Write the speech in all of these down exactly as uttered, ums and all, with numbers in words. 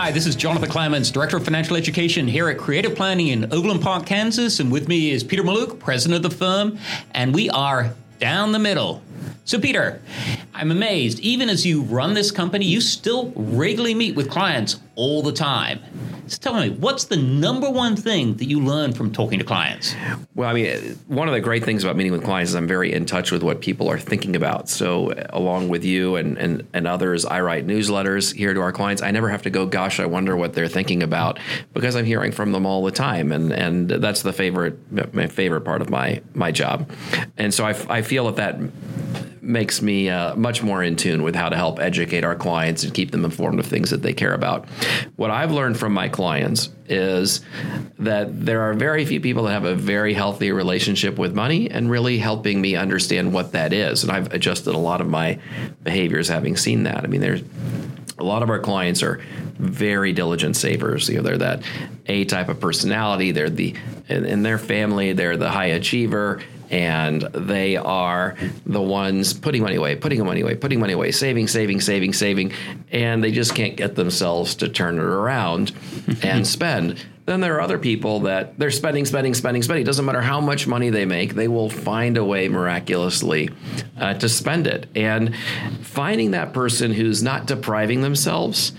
Hi, this is Jonathan Clements, Director of Financial Education here at Creative Planning in Overland Park, Kansas. And with me is Peter Malouk, president of the firm. And we are down the middle. So, Peter, I'm amazed. Even as you run this company, you still regularly meet with clients all the time. So tell me, what's the number one thing that you learn from talking to clients? Well, I mean, one of the great things about meeting with clients is I'm very in touch with what people are thinking about. So along with you and, and, and others, I write newsletters here to our clients. I never have to go, gosh, I wonder what they're thinking about, because I'm hearing from them all the time. And and that's the favorite, my favorite part of my, my job. And so I, I feel that that makes me uh, much more in tune with how to help educate our clients and keep them informed of things that they care about. What I've learned from my clients is that there are very few people that have a very healthy relationship with money and really helping me understand what that is. And I've adjusted a lot of my behaviors having seen that. I mean, there's a lot of our clients are very diligent savers. You know, they're that A type of personality. They're the, in their family, they're the high achiever. And they are the ones putting money away, putting money away, putting money away, saving, saving, saving, saving. And they just can't get themselves to turn it around and spend. Then there are other people that they're spending, spending, spending, spending. It doesn't matter how much money they make. They will find a way miraculously uh, to spend it. And finding that person who's not depriving themselves,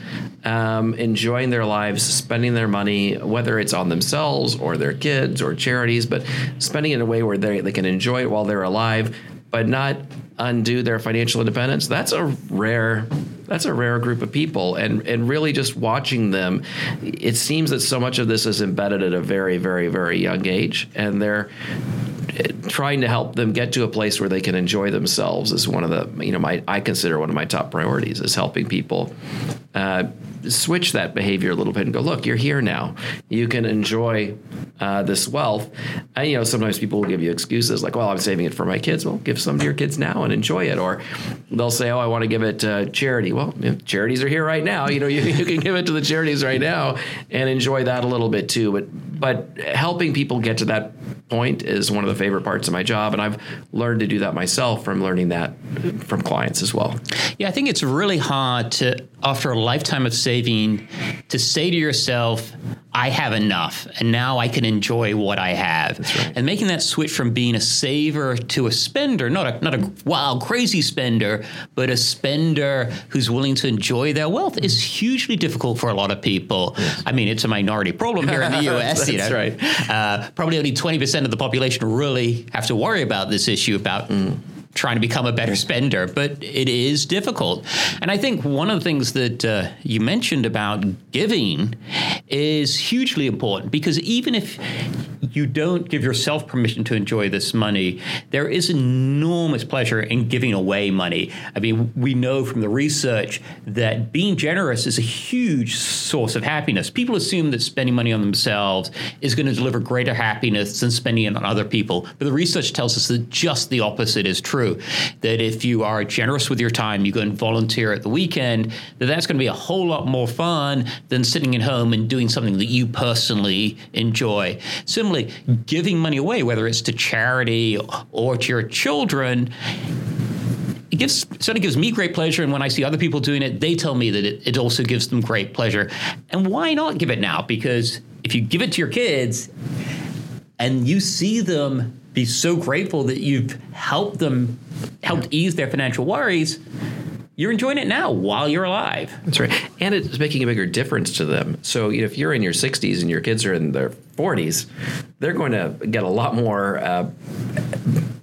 um, enjoying their lives, spending their money, whether it's on themselves or their kids or charities, but spending it in a way where they, they can enjoy it while they're alive, but not undo their financial independence. That's a rare That's a rare group of people, and, and really just watching them, it seems that so much of this is embedded at a very, very, very young age, and they're trying to help them get to a place where they can enjoy themselves is one of the, you know, my I consider one of my top priorities is helping people uh, switch that behavior a little bit and go, look, you're here now. You can enjoy uh, this wealth. And, you know, sometimes people will give you excuses like, well, I'm saving it for my kids. Well, give some to your kids now and enjoy it. Or they'll say, oh, I want to give it to charity. Well, you know, charities are here right now. You know, you, you can give it to the charities right now and enjoy that a little bit too. But but helping people get to that point is one of the favorite parts of my job. And I've learned to do that myself from learning that from clients as well. Yeah, I think it's really hard to, after a lifetime of saving, to say to yourself, I have enough, and now I can enjoy what I have. That's right. And making that switch from being a saver to a spender, not a not a wild, crazy spender, but a spender who's willing to enjoy their wealth is hugely difficult for a lot of people. Yes. I mean, it's a minority problem here in the U S. That's you know? Right. Uh, probably only twenty percent of the population really have to worry about this issue about mm. trying to become a better spender, but it is difficult. And I think one of the things that uh, you mentioned about giving is hugely important, because even if you don't give yourself permission to enjoy this money, there is enormous pleasure in giving away money. I mean, we know from the research that being generous is a huge source of happiness. People assume that spending money on themselves is going to deliver greater happiness than spending it on other people. But the research tells us that just the opposite is true. That if you are generous with your time, you go and volunteer at the weekend, that that's going to be a whole lot more fun than sitting at home and doing something that you personally enjoy. Similarly, giving money away, whether it's to charity or to your children, it gives certainly gives me great pleasure. And when I see other people doing it, they tell me that it, it also gives them great pleasure. And why not give it now? Because if you give it to your kids and you see them be so grateful that you've helped them, helped ease their financial worries, you're enjoying it now while you're alive. That's right. And it's making a bigger difference to them. So you know, if you're in your sixties and your kids are in their forties, they're going to get a lot more uh,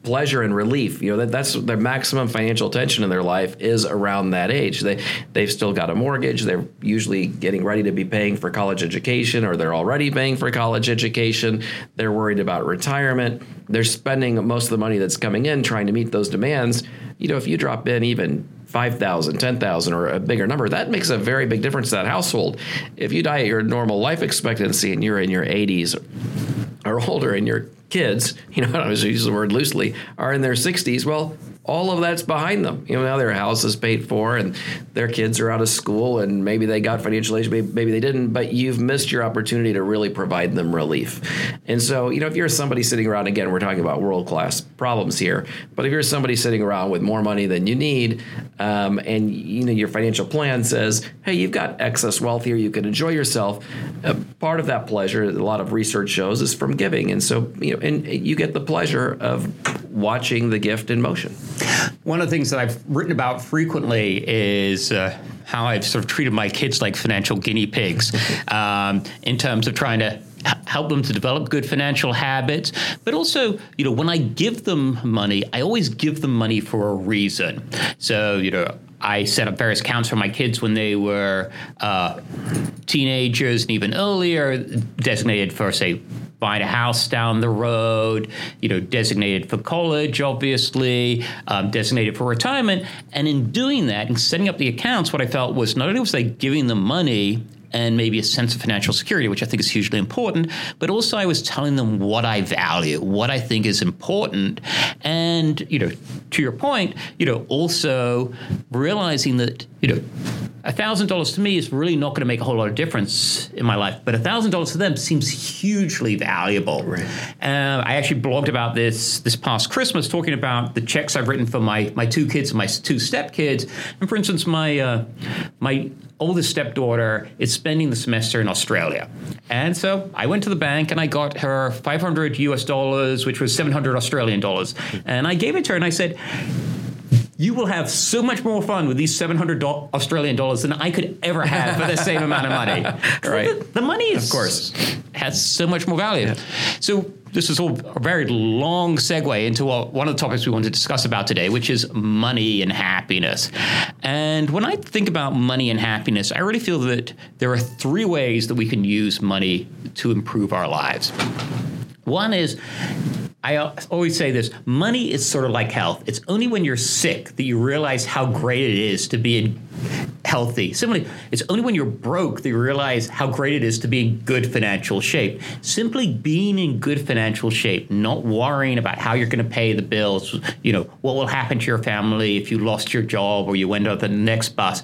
pleasure and relief. You know, that, that's their maximum financial tension in their life is around that age. They, they've still got a mortgage. They're usually getting ready to be paying for college education, or they're already paying for college education. They're worried about retirement. They're spending most of the money that's coming in trying to meet those demands. You know, if you drop in even five thousand, ten thousand, or a bigger number, that makes a very big difference to that household. If you die at your normal life expectancy and you're in your eighties or older and your kids, you know, I was using the word loosely, are in their sixties, well, all of that's behind them. You know, now their house is paid for and their kids are out of school and maybe they got financial aid, maybe, maybe they didn't, but you've missed your opportunity to really provide them relief. And so, you know, if you're somebody sitting around, again, we're talking about world-class problems here, but if you're somebody sitting around with more money than you need, um, and, you know, your financial plan says, hey, you've got excess wealth here, you can enjoy yourself. Uh, part of that pleasure, a lot of research shows, is from giving. And so, you know, and you get the pleasure of watching the gift in motion. One of the things that I've written about frequently is uh, how I've sort of treated my kids like financial guinea pigs um, in terms of trying to help them to develop good financial habits. But also, you know, when I give them money, I always give them money for a reason. So, you know, I set up various accounts for my kids when they were uh, teenagers and even earlier, designated for, say, buying a house down the road, you know, designated for college, obviously, um, designated for retirement. And in doing that and setting up the accounts, what I felt was not only was I giving them money and maybe a sense of financial security, which I think is hugely important, but also I was telling them what I value, what I think is important. And, you know, to your point, you know, also realizing that, you know, one thousand dollars to me is really not going to make a whole lot of difference in my life, but one thousand dollars to them seems hugely valuable. Right. Um, I actually blogged about this this past Christmas, talking about the checks I've written for my, my two kids and my two stepkids. And for instance, my uh, my oldest stepdaughter is spending the semester in Australia. And so I went to the bank and I got her five hundred U S dollars, which was seven hundred Australian dollars. And I gave it to her and I said, you will have so much more fun with these seven hundred Australian dollars than I could ever have for the same amount of money. Right. The, the money is, of course, has so much more value. Yeah. So this is all a very long segue into what, one of the topics we want to discuss about today, which is money and happiness. And when I think about money and happiness, I really feel that there are three ways that we can use money to improve our lives. One is, I always say this, money is sort of like health. It's only when you're sick that you realize how great it is to be in healthy. Similarly, it's only when you're broke that you realize how great it is to be in good financial shape. Simply being in good financial shape, not worrying about how you're going to pay the bills, you know, what will happen to your family if you lost your job or you went on the next bus.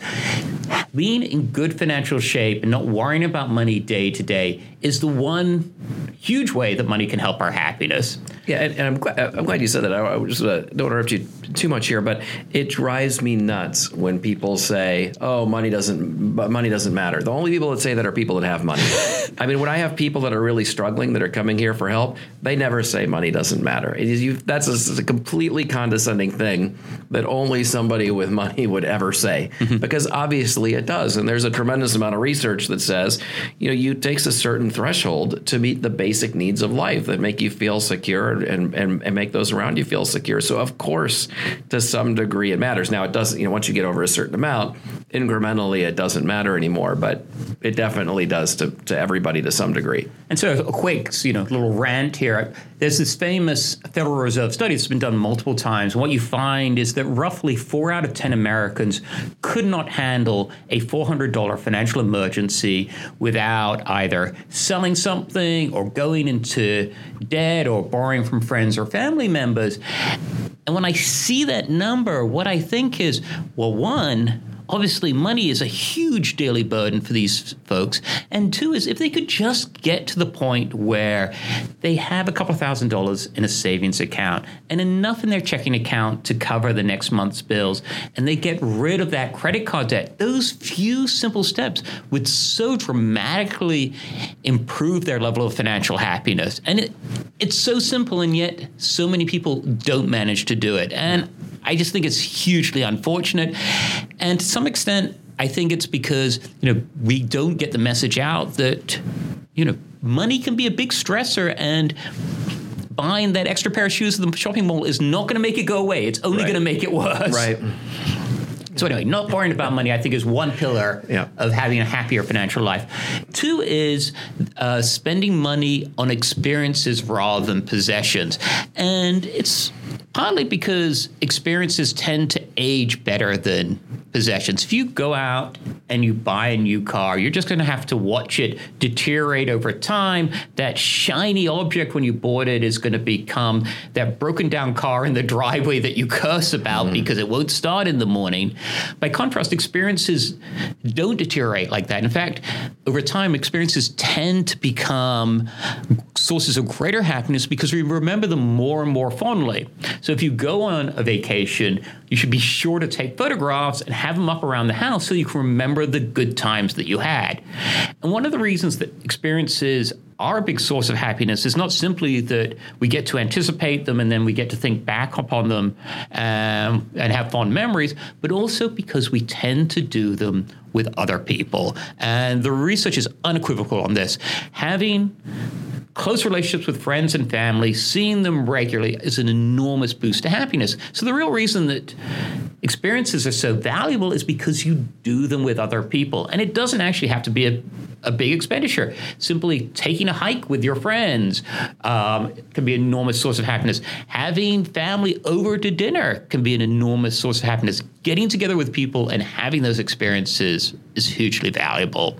Being in good financial shape and not worrying about money day to day is the one huge way that money can help our happiness. Yeah, and, and I'm, glad, I'm glad you said that. I, I just uh, don't interrupt you too much here, but it drives me nuts when people say, "Oh, money doesn't, money doesn't matter." The only people that say that are people that have money. I mean, when I have people that are really struggling that are coming here for help, they never say money doesn't matter. It is, you, that's a, a completely condescending thing that only somebody with money would ever say, mm-hmm. because obviously it does. And there's a tremendous amount of research that says, you know, you takes a certain threshold to meet the basic needs of life that make you feel secure. And, and, and make those around you feel secure. So, of course, to some degree, it matters. Now, it doesn't, you know, once you get over a certain amount, incrementally, it doesn't matter anymore. But it definitely does to, to everybody to some degree. And so a quick, you know, little rant here. There's this famous Federal Reserve study that's been done multiple times. And what you find is that roughly four out of ten Americans could not handle a four hundred dollars financial emergency without either selling something or going into debt or borrowing from friends or family members. And when I see that number, what I think is, well, one, obviously money is a huge daily burden for these folks. And two is if they could just get to the point where they have a couple of thousand dollars in a savings account and enough in their checking account to cover the next month's bills, and they get rid of that credit card debt, those few simple steps would so dramatically improve their level of financial happiness. And it, it's so simple, and yet so many people don't manage to do it. And I just think it's hugely unfortunate. And to some extent, I think it's because, you know, we don't get the message out that, you know, money can be a big stressor, and buying that extra pair of shoes at the shopping mall is not going to make it go away. It's only right. going to make it worse. Right. So anyway, not worrying about money, I think, is one pillar yeah. of having a happier financial life. Two is uh, spending money on experiences rather than possessions. And it's partly because experiences tend to age better than possessions. If you go out and you buy a new car, you're just going to have to watch it deteriorate over time. That shiny object when you bought it is going to become that broken down car in the driveway that you curse about mm-hmm. because it won't start in the morning. By contrast, experiences don't deteriorate like that. In fact, over time, experiences tend to become sources of greater happiness because we remember them more and more fondly. So if you go on a vacation, you should be sure to take photographs and have them up around the house so you can remember the good times that you had. And one of the reasons that experiences are a big source of happiness is not simply that we get to anticipate them and then we get to think back upon them um, and have fond memories, but also because we tend to do them with other people. And the research is unequivocal on this. Having close relationships with friends and family, seeing them regularly is an enormous boost to happiness. So the real reason that experiences are so valuable is because you do them with other people. And it doesn't actually have to be a, a big expenditure. Simply taking a hike with your friends um, can be an enormous source of happiness. Having family over to dinner can be an enormous source of happiness. Getting together with people and having those experiences is hugely valuable.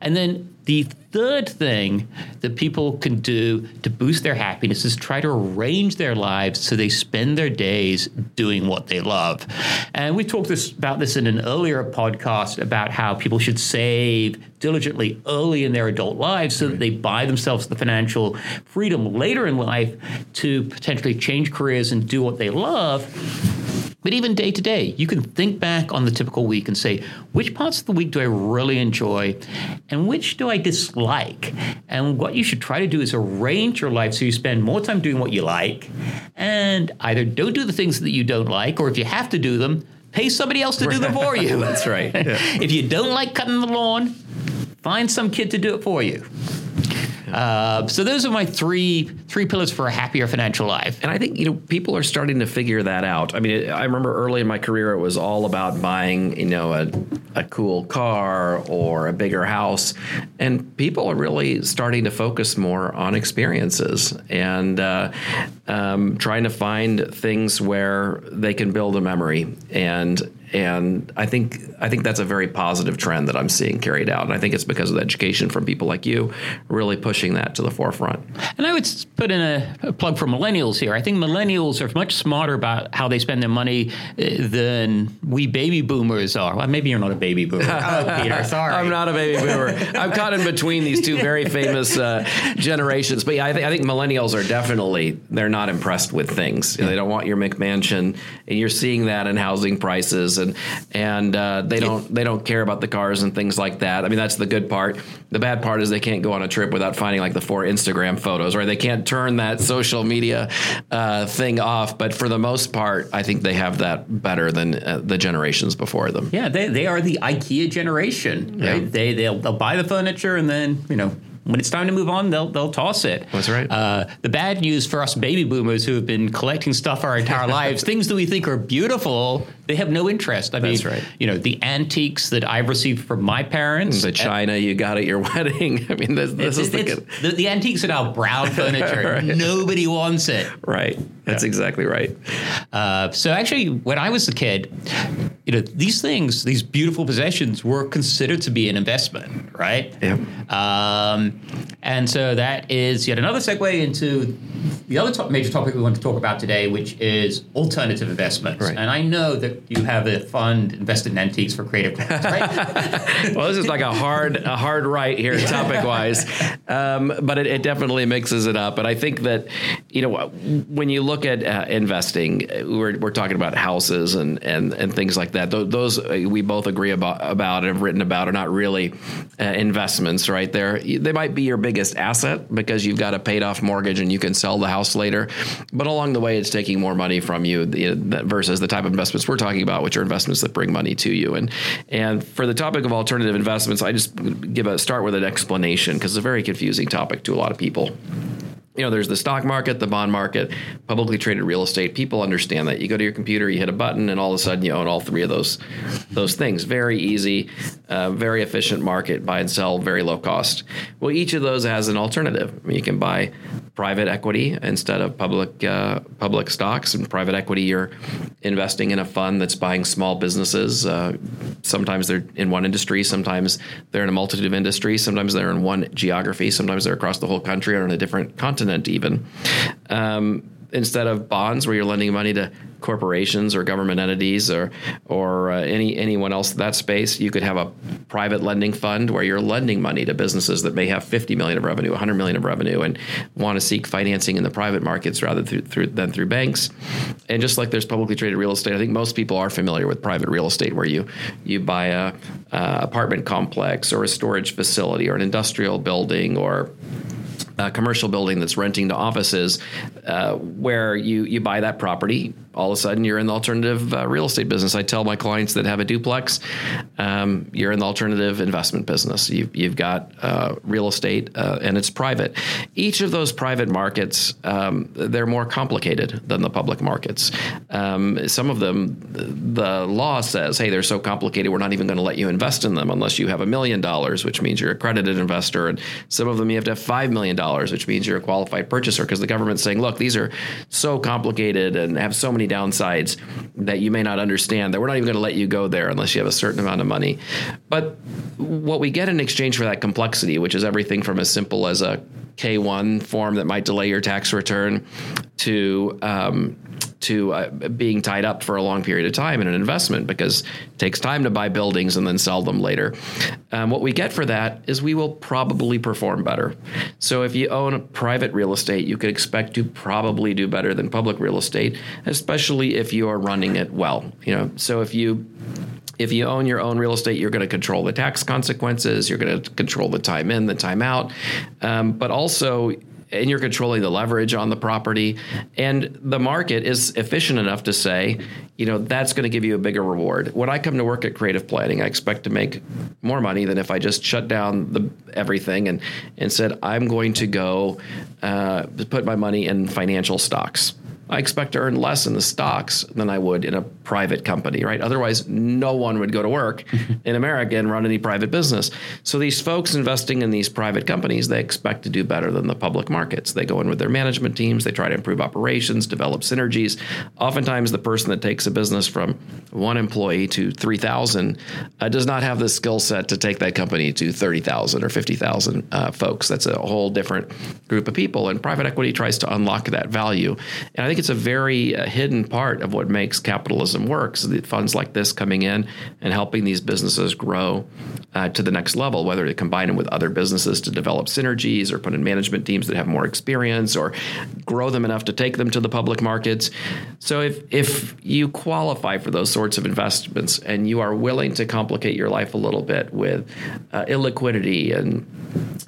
And then the third thing that people can do to boost their happiness is try to arrange their lives so they spend their days doing what they love. And we talked this, about this in an earlier podcast about how people should save diligently early in their adult lives so that they buy themselves the financial freedom later in life to potentially change careers and do what they love. But even day to day, you can think back on the typical week and say, which parts of the week do I really enjoy and which do I dislike? And what you should try to do is arrange your life so you spend more time doing what you like and either don't do the things that you don't like, or if you have to do them, pay somebody else to do them for you. That's right. Yeah. If you don't like cutting the lawn, find some kid to do it for you. Uh, so those are my three three pillars for a happier financial life. And I think, you know, people are starting to figure that out. I mean, it, I remember early in my career, it was all about buying, you know, a, a cool car or a bigger house. And people are really starting to focus more on experiences and uh, um, trying to find things where they can build a memory. And And I think I think that's a very positive trend that I'm seeing carried out. And I think it's because of the education from people like you really pushing that to the forefront. And I would put in a, a plug for millennials here. I think millennials are much smarter about how they spend their money than we baby boomers are. Well, maybe you're not a baby boomer. Oh, Peter, sorry. I'm not a baby boomer. I'm caught in between these two very famous uh, generations. But yeah, I, th- I think millennials are definitely, they're not impressed with things. You know, they don't want your McMansion. And you're seeing that in housing prices. and and uh, they don't they don't care about the cars and things like that. I mean, that's the good part. The bad part is they can't go on a trip without finding like the four Instagram photos, right? They can't turn that social media uh, thing off. But for the most part, I think they have that better than uh, the generations before them. Yeah, they they are the IKEA generation. Right? Yeah. They they'll, they'll buy the furniture and then, you know, when it's time to move on, they'll they'll toss it. That's right. Uh, the bad news for us baby boomers who have been collecting stuff our entire lives, things that we think are beautiful, they have no interest. I That's mean, right. You know, the antiques that I've received from my parents. The china and, you got at your wedding. I mean, this, this is the, good. the the antiques in our brown furniture. Right. Nobody wants it. Right. That's yeah. exactly right. Uh, so actually, when I was a kid, you know, these things, these beautiful possessions were considered to be an investment, right? Yeah. Um, And so that is yet another segue into the other top major topic we want to talk about today, which is alternative investments. Right. And I know that you have a fund invested in antiques for Creative Planning, right? Well, this is like a hard a hard right here topic-wise, um, but it, it definitely mixes it up. And I think that, you know, when you look at uh, investing, we're, we're talking about houses and, and, and things like that. Th- those uh, we both agree about, about and have written about are not really uh, investments, right? They're, they might be your biggest asset because you've got a paid off mortgage and you can sell the house later. But along the way, it's taking more money from you versus the type of investments we're talking about, which are investments that bring money to you. And and for the topic of alternative investments, I just give a start with an explanation because it's a very confusing topic to a lot of people. You know, there's the stock market, the bond market, publicly traded real estate. People understand that. You go to your computer, you hit a button, and all of a sudden you own all three of those those things. Very easy, uh, very efficient market, buy and sell, very low cost. Well, each of those has an alternative. I mean, you can buy private equity instead of public uh, public stocks. In private equity, you're investing in a fund that's buying small businesses. Uh, sometimes they're in one industry. Sometimes they're in a multitude of industries. Sometimes they're in one geography. Sometimes they're across the whole country or on a different continent even. Um, instead of bonds where you're lending money to corporations or government entities or or uh, any anyone else in that space, you could have a private lending fund where you're lending money to businesses that may have fifty million of revenue, one hundred million of revenue, and want to seek financing in the private markets rather through, through, than through banks. And just like there's publicly traded real estate, I think most people are familiar with private real estate where you you buy a uh, apartment complex or a storage facility or an industrial building or a commercial building that's renting to offices, uh, where you, you buy that property. All of a sudden, you're in the alternative uh, real estate business. I tell my clients that have a duplex, um, you're in the alternative investment business. You've, you've got uh, real estate, uh, and it's private. Each of those private markets, um, they're more complicated than the public markets. Um, some of them, the law says, hey, they're so complicated, we're not even going to let you invest in them unless you have a million dollars, which means you're a accredited investor. And some of them, you have to have five million dollars, which means you're a qualified purchaser, because the government's saying, look, these are so complicated and have so many downsides that you may not understand, that we're not even going to let you go there unless you have a certain amount of money. But what we get in exchange for that complexity, which is everything from as simple as a K one form that might delay your tax return to um, to uh, being tied up for a long period of time in an investment, because it takes time to buy buildings and then sell them later. Um, what we get for that is we will probably perform better. So if you own a private real estate, you could expect to probably do better than public real estate, especially if you are running it well. You know, so if you If you own your own real estate, you're going to control the tax consequences. You're going to control the time in, the time out, um, but also, and you're controlling the leverage on the property. And the market is efficient enough to say, you know, that's going to give you a bigger reward. When I come to work at Creative Planning, I expect to make more money than if I just shut down the everything and and said, I'm going to go uh, put my money in financial stocks. I expect to earn less in the stocks than I would in a private company, right? Otherwise, no one would go to work in America and run any private business. So these folks investing in these private companies, they expect to do better than the public markets. They go in with their management teams. They try to improve operations, develop synergies. Oftentimes, the person that takes a business from one employee to three thousand uh, does not have the skill set to take that company to thirty thousand or fifty thousand uh, folks. That's a whole different group of people. And private equity tries to unlock that value. And I think it's a very uh, hidden part of what makes capitalism work. So the funds like this coming in and helping these businesses grow uh, to the next level, whether they combine them with other businesses to develop synergies or put in management teams that have more experience or grow them enough to take them to the public markets. So if if you qualify for those sorts of investments and you are willing to complicate your life a little bit with uh, illiquidity and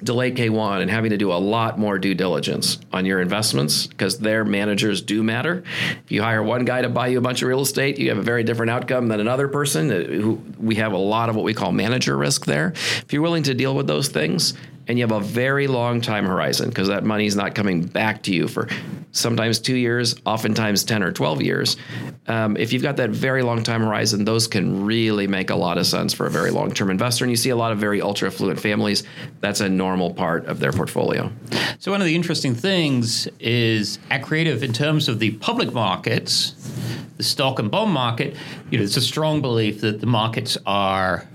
delay K one and having to do a lot more due diligence on your investments, because their managers do matter. If you hire one guy to buy you a bunch of real estate, you have a very different outcome than another person. Who we have a lot of what we call manager risk there. If you're willing to deal with those things, and you have a very long time horizon, because that money is not coming back to you for sometimes two years, oftentimes ten or twelve years. Um, if you've got that very long time horizon, those can really make a lot of sense for a very long-term investor. And you see a lot of very ultra-affluent families. That's a normal part of their portfolio. So one of the interesting things is at Creative, in terms of the public markets, the stock and bond market, you know, it's a strong belief that the markets are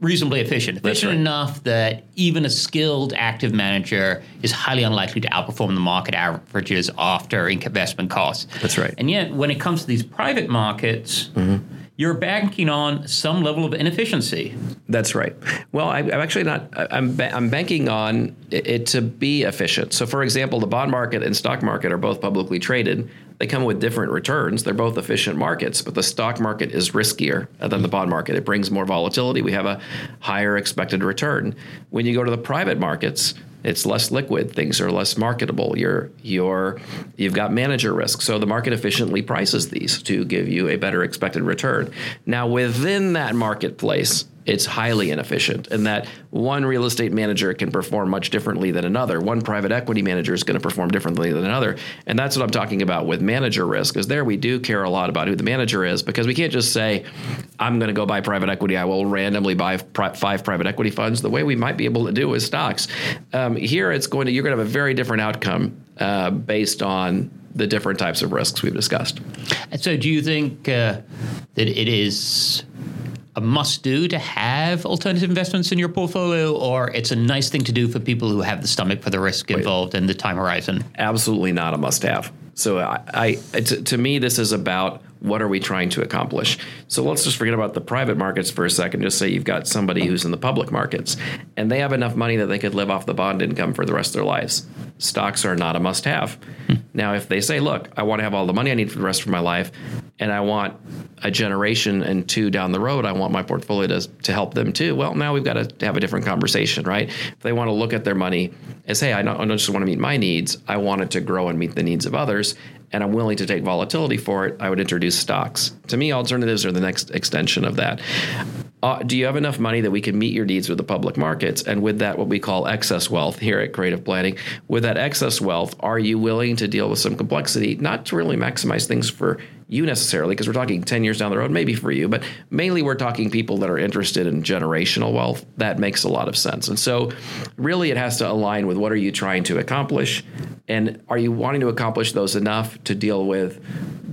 reasonably efficient. Efficient right. enough that even a skilled active manager is highly unlikely to outperform the market averages after investment costs. That's right. And yet, when it comes to these private markets, mm-hmm. you're banking on some level of inefficiency. That's right. Well, I, I'm actually not. I'm ba- I'm banking on it, it to be efficient. So, for example, the bond market and stock market are both publicly traded. They come with different returns. They're both efficient markets, but the stock market is riskier than the bond market. It brings more volatility. We have a higher expected return. When you go to the private markets, it's less liquid. Things are less marketable. You're, you're, you've got manager risk. So the market efficiently prices these to give you a better expected return. Now, within that marketplace it's highly inefficient, and that one real estate manager can perform much differently than another. One private equity manager is going to perform differently than another. And that's what I'm talking about with manager risk, is there we do care a lot about who the manager is, because we can't just say, I'm going to go buy private equity. I will randomly buy pri- five private equity funds. The way we might be able to do is stocks. Um, here, it's going to you're going to have a very different outcome uh, based on the different types of risks we've discussed. And so do you think uh, that it is a must-do to have alternative investments in your portfolio, or it's a nice thing to do for people who have the stomach for the risk involved and the time horizon? Absolutely not a must-have. So I, I to, to me, this is about what are we trying to accomplish? So let's just forget about the private markets for a second. Just say you've got somebody who's in the public markets and they have enough money that they could live off the bond income for the rest of their lives. Stocks are not a must-have. Now, if they say, look, I want to have all the money I need for the rest of my life, and I want a generation and two down the road, I want my portfolio to, to help them too. Well, now we've got to have a different conversation, right? If they want to look at their money as, hey, I don't, I don't just want to meet my needs. I want it to grow and meet the needs of others, and I'm willing to take volatility for it, I would introduce stocks. To me, alternatives are the next extension of that. Uh, do you have enough money that we can meet your needs with the public markets? And with that, what we call excess wealth here at Creative Planning, with that excess wealth, are you willing to deal with some complexity, not to really maximize things for you necessarily, because we're talking ten years down the road, maybe for you, but mainly we're talking people that are interested in generational wealth. That makes a lot of sense. And so really it has to align with what are you trying to accomplish, and are you wanting to accomplish those enough to deal with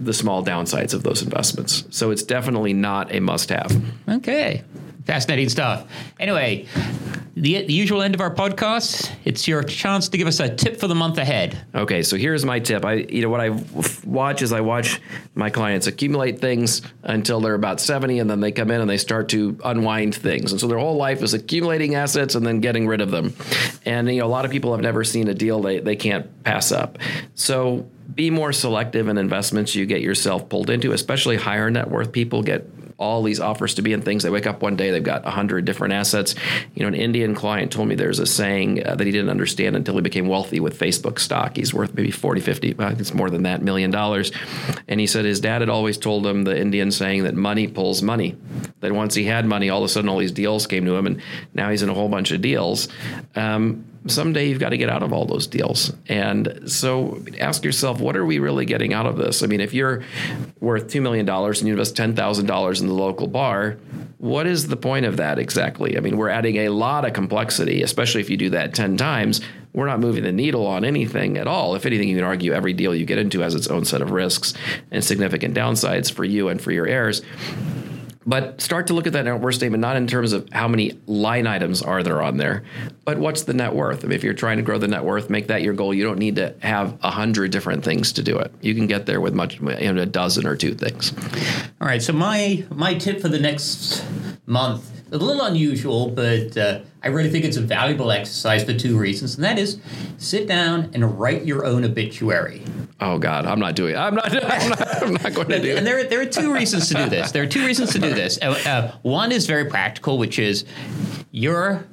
the small downsides of those investments? So it's definitely not a must-have. Okay. Fascinating stuff. Anyway, the, the usual end of our podcast, it's your chance to give us a tip for the month ahead. Okay, so here's my tip. I, you know, what I watch is I watch my clients accumulate things until they're about seventy, and then they come in and they start to unwind things. And so their whole life is accumulating assets and then getting rid of them. And, you know, a lot of people have never seen a deal they, they can't pass up. So be more selective in investments you get yourself pulled into, especially higher net worth people get all these offers to be in things. They wake up one day, they've got one hundred different assets. You know, an Indian client told me there's a saying uh, that he didn't understand until he became wealthy with Facebook stock. He's worth maybe forty, fifty, I think it's more than that, million dollars. And he said his dad had always told him the Indian saying that money pulls money, that once he had money, all of a sudden all these deals came to him, and now he's in a whole bunch of deals. Um, Someday you've got to get out of all those deals. And so ask yourself, what are we really getting out of this? I mean, if you're worth two million dollars and you invest ten thousand dollars in the local bar, what is the point of that exactly? I mean, we're adding a lot of complexity, especially if you do that ten times. We're not moving the needle on anything at all. If anything, you can argue every deal you get into has its own set of risks and significant downsides for you and for your heirs. But start to look at that net worth statement, not in terms of how many line items are there on there, but what's the net worth? I mean, if you're trying to grow the net worth, make that your goal. You don't need to have a hundred different things to do it. You can get there with much, you know, a dozen or two things. All right. So my my tip for the next month, a little unusual, but uh, I really think it's a valuable exercise for two reasons, and that is sit down and write your own obituary. Oh God, I'm not doing it. I'm not. I'm not, I'm not going to do it. And there, there are two reasons to do this. There are two reasons to do this. Uh, uh, one is very practical, which is your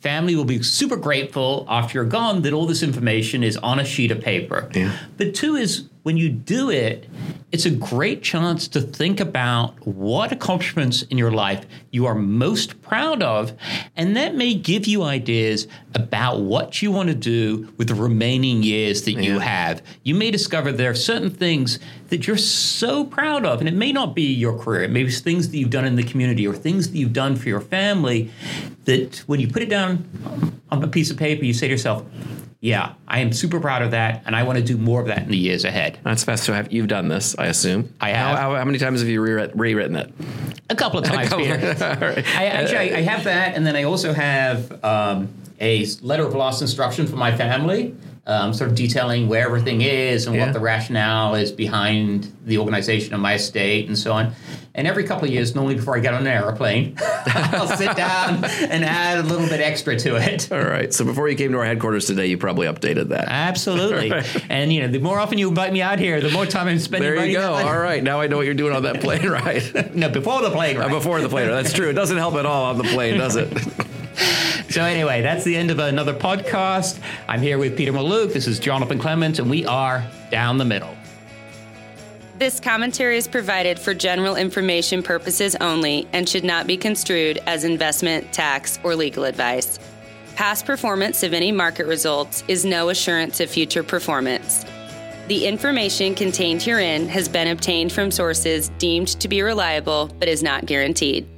family will be super grateful after you're gone that all this information is on a sheet of paper. Yeah. But two is when you do it, it's a great chance to think about what accomplishments in your life you are most proud of, and that may give you ideas about what you want to do with the remaining years that yeah. you have. You may discover there are certain things that you're so proud of, and it may not be your career. It may be things that you've done in the community or things that you've done for your family that when you put it down on a piece of paper, you say to yourself, yeah, I am super proud of that, and I want to do more of that in the years ahead. That's fast. So have, you've done this, I assume. I have. How, how, how many times have you rewritten, rewritten it? A couple of times, couple Peter. Of, right. I, actually, I, I have that, and then I also have um, a letter of last instruction for my family, um, sort of detailing where everything is and yeah. what the rationale is behind the organization of my estate and so on. And every couple of years, normally before I get on an airplane, I'll sit down and add a little bit extra to it. All right. So before you came to our headquarters today, you probably updated that. Absolutely. Right. And, you know, the more often you invite me out here, the more time I'm spending. There you go. Out. All right. Now I know what you're doing on that plane ride. No, before the plane ride. Uh, before the plane ride. That's true. It doesn't help at all on the plane, does it? So anyway, that's the end of another podcast. I'm here with Peter Malouk. This is Jonathan Clements, and we are Down the Middle. This commentary is provided for general information purposes only and should not be construed as investment, tax, or legal advice. Past performance of any market results is no assurance of future performance. The information contained herein has been obtained from sources deemed to be reliable but is not guaranteed.